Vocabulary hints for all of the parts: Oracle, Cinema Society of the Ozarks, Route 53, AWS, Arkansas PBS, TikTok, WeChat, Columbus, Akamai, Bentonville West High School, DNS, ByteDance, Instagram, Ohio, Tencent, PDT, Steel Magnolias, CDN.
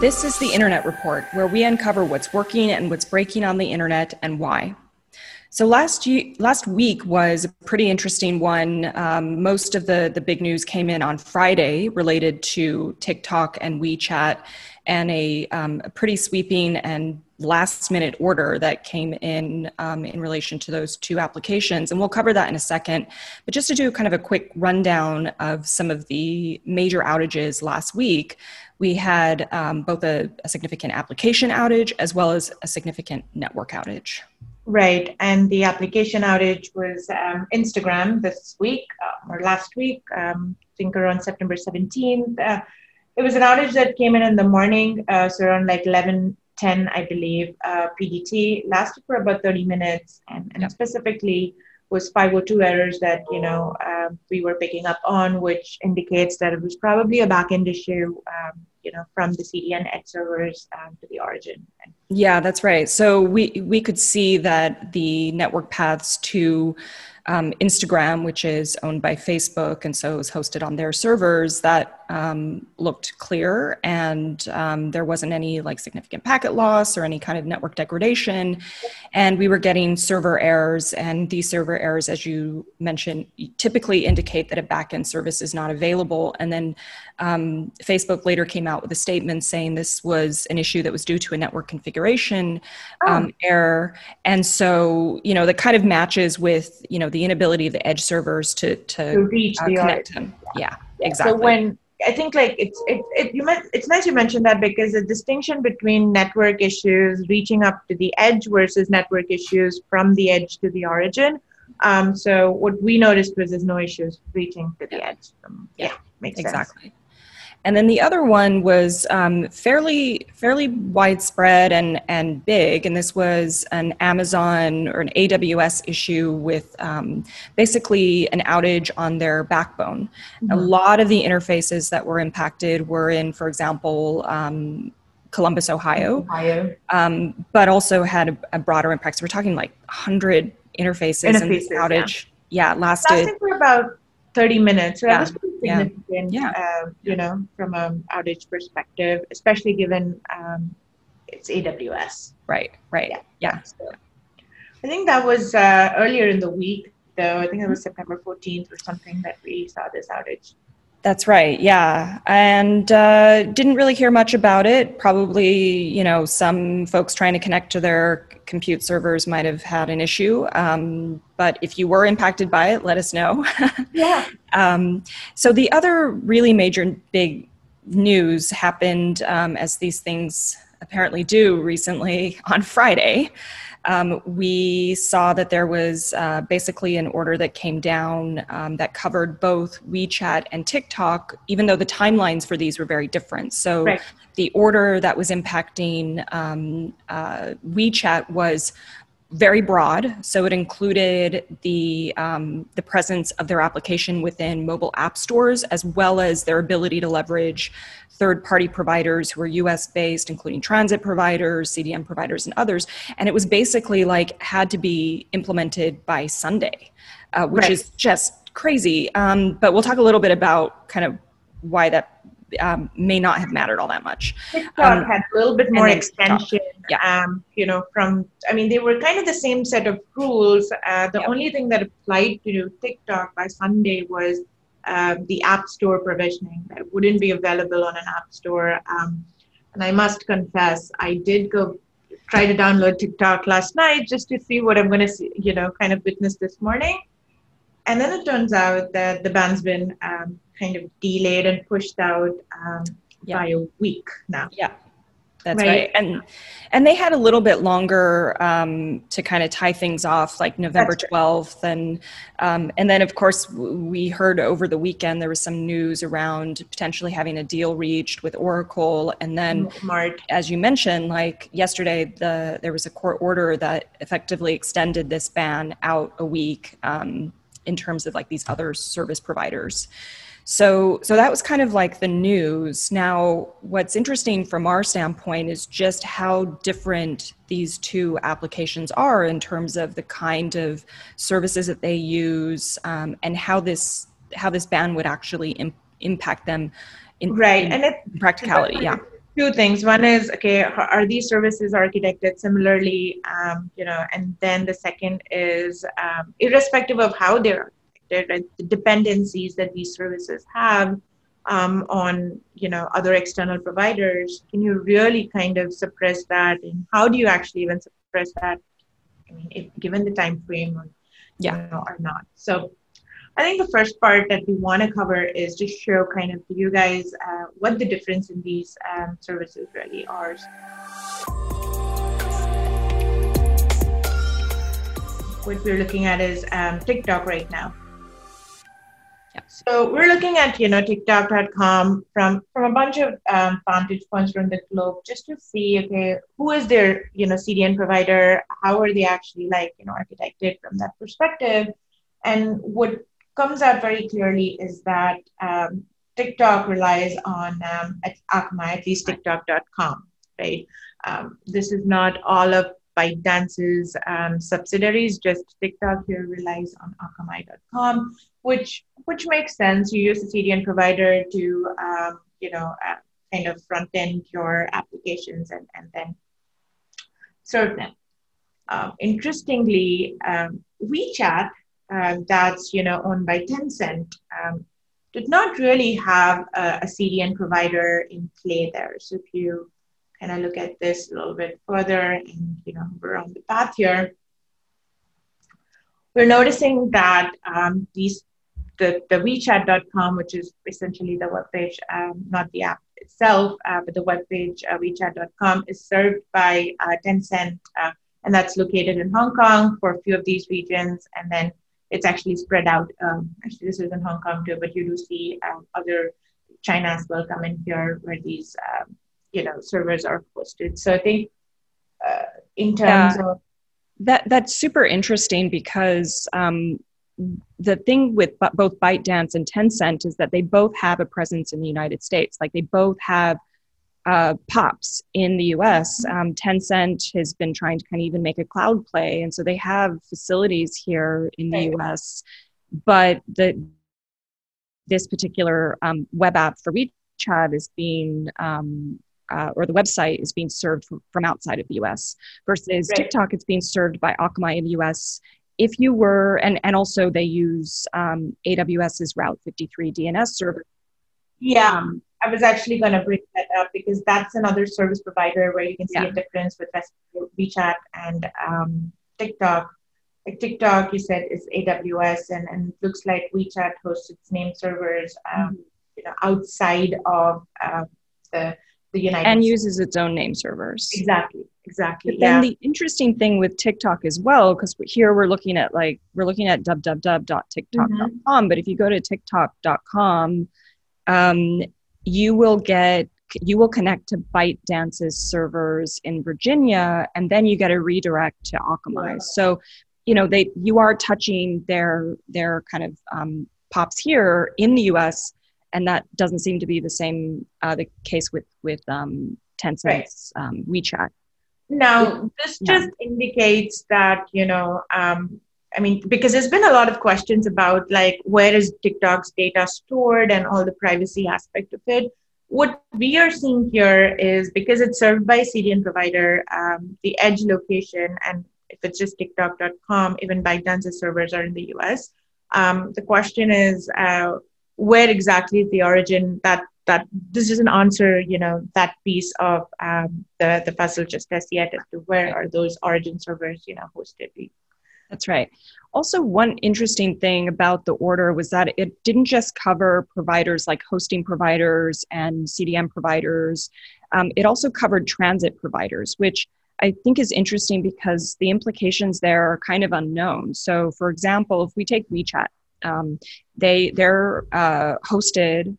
This is the Internet Report, where we uncover what's working and what's breaking on the internet and why. So last week was a pretty interesting one. Most of the big news came in on Friday related to TikTok and WeChat and a pretty sweeping and last-minute order that came in relation to those two applications. And we'll cover that in a second. But just to do kind of a quick rundown of some of the major outages last week, we had both a significant application outage as well as a significant network outage. Right, and the application outage was Instagram this week, or last week, I think around September 17th. It was an outage that came in the morning, so around like 11:10, I believe, PDT, lasted for about 30 minutes, and yep. Specifically was 502 errors that, we were picking up on, which indicates that it was probably a back-end issue, from the CDN edge servers to the origin. Yeah, that's right. So we could see that the network paths to Instagram, which is owned by Facebook, and so it was hosted on their servers, that looked clear, and there wasn't any like significant packet loss or any kind of network degradation, and we were getting server errors, and these server errors, as you mentioned, typically indicate that a backend service is not available. And then Facebook later came out with a statement saying this was an issue that was due to a network configuration error, and so that kind of matches with the inability of the edge servers to reach the connect them. Yeah, exactly. So when I think like it's nice you mentioned that, because the distinction between network issues reaching up to the edge versus network issues from the edge to the origin. So what we noticed was there's no issues reaching to the edge. Yeah, makes sense. Exactly. And then the other one was fairly widespread and big, and this was an Amazon or an AWS issue with basically an outage on their backbone. Mm-hmm. A lot of the interfaces that were impacted were in, for example, Columbus, Ohio. But also had a broader impact. So we're talking like 100 interfaces in this outage. Yeah, lasted for about 30 minutes. So that was pretty significant, from an outage perspective, especially given it's AWS. Right. Yeah. So I think that was earlier in the week, though. I think it was September 14th or something that we saw this outage. That's right, yeah, and didn't really hear much about it. Probably, some folks trying to connect to their compute servers might have had an issue, but if you were impacted by it, let us know. Yeah. So the other really major big news happened, as these things apparently do recently, on Friday. We saw that there was basically an order that came down that covered both WeChat and TikTok, even though the timelines for these were very different. So the order that was impacting WeChat was very broad, so it included the presence of their application within mobile app stores, as well as their ability to leverage third-party providers who are US-based, including transit providers, CDN providers, and others. And it was basically like had to be implemented by Sunday, which is just crazy. But we'll talk a little bit about kind of why that may not have mattered all that much. TikTok had a little bit more extension, they were kind of the same set of rules. The only thing that applied to TikTok by Sunday was the app store provisioning that wouldn't be available on an app store. And I must confess, I did go try to download TikTok last night just to see what I'm going to, kind of witness this morning. And then it turns out that the ban's been kind of delayed and pushed out by a week now. Yeah, that's right. And they had a little bit longer to kind of tie things off, like November 12th. And then, of course, we heard over the weekend there was some news around potentially having a deal reached with Oracle. And then, as you mentioned, like yesterday, there was a court order that effectively extended this ban out a week in terms of like these other service providers. So that was kind of like the news. Now, what's interesting from our standpoint is just how different these two applications are in terms of the kind of services that they use, and how this ban would actually impact them in practicality. Two things. One is, okay, are these services architected similarly? And then the second is, irrespective of how they're architected, right, the dependencies that these services have on, other external providers, can you really kind of suppress that? And how do you actually even suppress that? I mean, if given the time frame or, or not. So I think the first part that we want to cover is to show kind of to you guys what the difference in these services really are. What we're looking at is TikTok right now. Yeah. So we're looking at, TikTok.com from a bunch of vantage points from the globe, just to see, okay, who is their, CDN provider? How are they actually like, architected from that perspective? And what comes out very clearly is that TikTok relies on Akamai, at least TikTok.com, right? This is not all of ByteDance's subsidiaries, just TikTok here relies on Akamai.com, which makes sense. You use a CDN provider to, kind of front end your applications and then serve them. Interestingly, WeChat, that's owned by Tencent, did not really have a CDN provider in play there. So if you kind of look at this a little bit further and we're on the path here, we're noticing that the WeChat.com, which is essentially the webpage, not the app itself, but the webpage WeChat.com is served by Tencent, and that's located in Hong Kong for a few of these regions, and then it's actually spread out. Actually, this is in Hong Kong too, but you do see other China as well come in here where these, servers are hosted. So I think in terms of... That's super interesting because the thing with both ByteDance and Tencent is that they both have a presence in the United States. Like they both have POPs in the US. Tencent has been trying to kind of even make a cloud play. And so they have facilities here in the US, but this particular web app for WeChat is being, or the website is being served from outside of the US versus TikTok, it's being served by Akamai in the US. If you were, and also they use AWS's Route 53 DNS server. Yeah. I was actually going to bring that up because that's another service provider where you can see a difference with WeChat and TikTok. Like TikTok, you said, is AWS, and it looks like WeChat hosts its name servers outside of the United States. And uses its own name servers. Exactly. But then the interesting thing with TikTok as well, because here we're looking at www.tiktok.com, but if you go to tiktok.com, you will connect to ByteDance's servers in Virginia, and then you get a redirect to Akamai. Wow. So, you are touching their kind of POPs here in the U.S., and that doesn't seem to be the same the case with Tencent's WeChat. Now, this just indicates that because there's been a lot of questions about like where is TikTok's data stored and all the privacy aspect of it. What we are seeing here is because it's served by a CDN provider, the edge location, and if it's just TikTok.com, even ByteDance's servers are in the US. The question is where exactly is the origin? That this doesn't answer, that piece of the puzzle just as yet as to where are those origin servers, hosted. That's right. Also, one interesting thing about the order was that it didn't just cover providers like hosting providers and CDN providers. It also covered transit providers, which I think is interesting because the implications there are kind of unknown. So, for example, if we take WeChat, they're hosted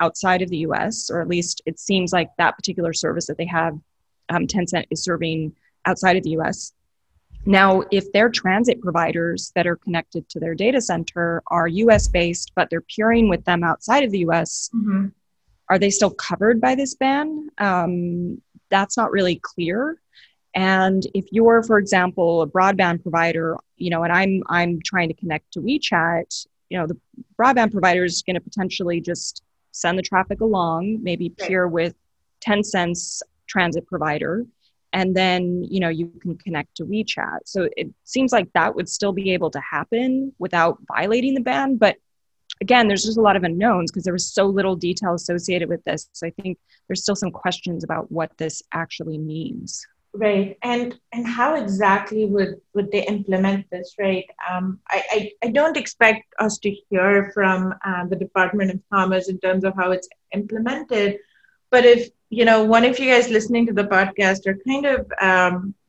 outside of the US, or at least it seems like that particular service that they have, Tencent is serving outside of the US. Now, if their transit providers that are connected to their data center are US-based, but they're peering with them outside of the US, are they still covered by this ban? That's not really clear. And if you're, for example, a broadband provider, and I'm trying to connect to WeChat, the broadband provider is going to potentially just send the traffic along, maybe peer with Tencent's transit provider, and then, you know, you can connect to WeChat. So it seems like that would still be able to happen without violating the ban. But again, there's just a lot of unknowns because there was so little detail associated with this. So I think there's still some questions about what this actually means. Right. And how exactly would they implement this, right? I don't expect us to hear from the Department of Commerce in terms of how it's implemented. But if, you know, one of you guys listening to the podcast are kind of,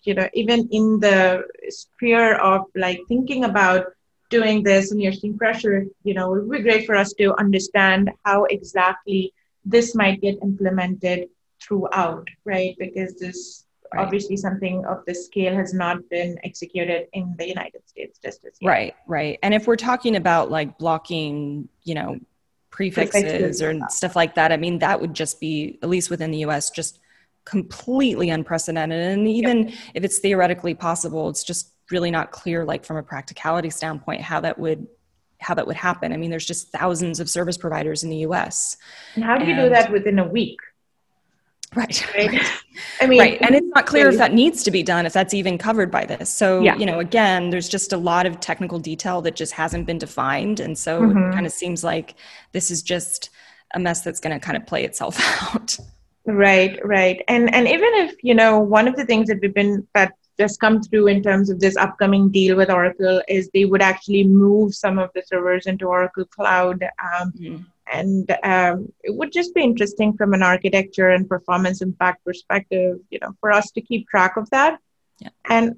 you know, even in the sphere of like thinking about doing this and you're seeing pressure, you know, it would be great for us to understand how exactly this might get implemented throughout, right? Because this... Right. Obviously, something of this scale has not been executed in the United States just as yet. Right, right. And if we're talking about like blocking, you know, prefixes or stuff like that, I mean, that would just be, at least within the US, just completely unprecedented. And even if it's theoretically possible, it's just really not clear, like from a practicality standpoint, how that would happen. I mean, there's just thousands of service providers in the US. And how do you do that within a week? Right. I mean, right. And it's not clear if that needs to be done, if that's even covered by this. So, you know, again, there's just a lot of technical detail that just hasn't been defined. And so it kind of seems like this is just a mess that's going to kind of play itself out. Right, right. And even if, you know, one of the things that that just come through in terms of this upcoming deal with Oracle is they would actually move some of the servers into Oracle Cloud. And it would just be interesting from an architecture and performance impact perspective, you know, for us to keep track of that. Yeah. And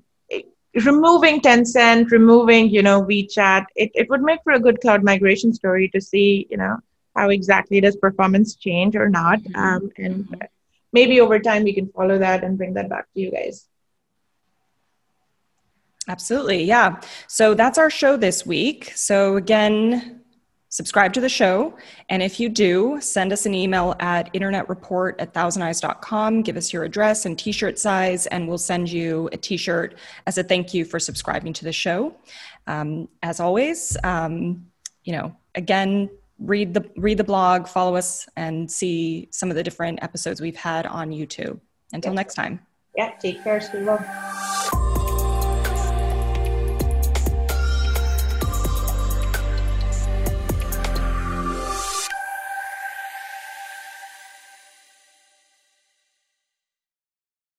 removing Tencent, removing, you know, WeChat, it would make for a good cloud migration story to see, you know, how exactly does performance change or not. And maybe over time we can follow that and bring that back to you guys. Absolutely. Yeah. So that's our show this week. So again... Subscribe to the show. And if you do, send us an email at internetreport@thousandeyes.com. Give us your address and t-shirt size, and we'll send you a t-shirt as a thank you for subscribing to the show. As always, you know, again, read the blog, follow us, and see some of the different episodes we've had on YouTube. Until next time. Yeah, take care, Steve.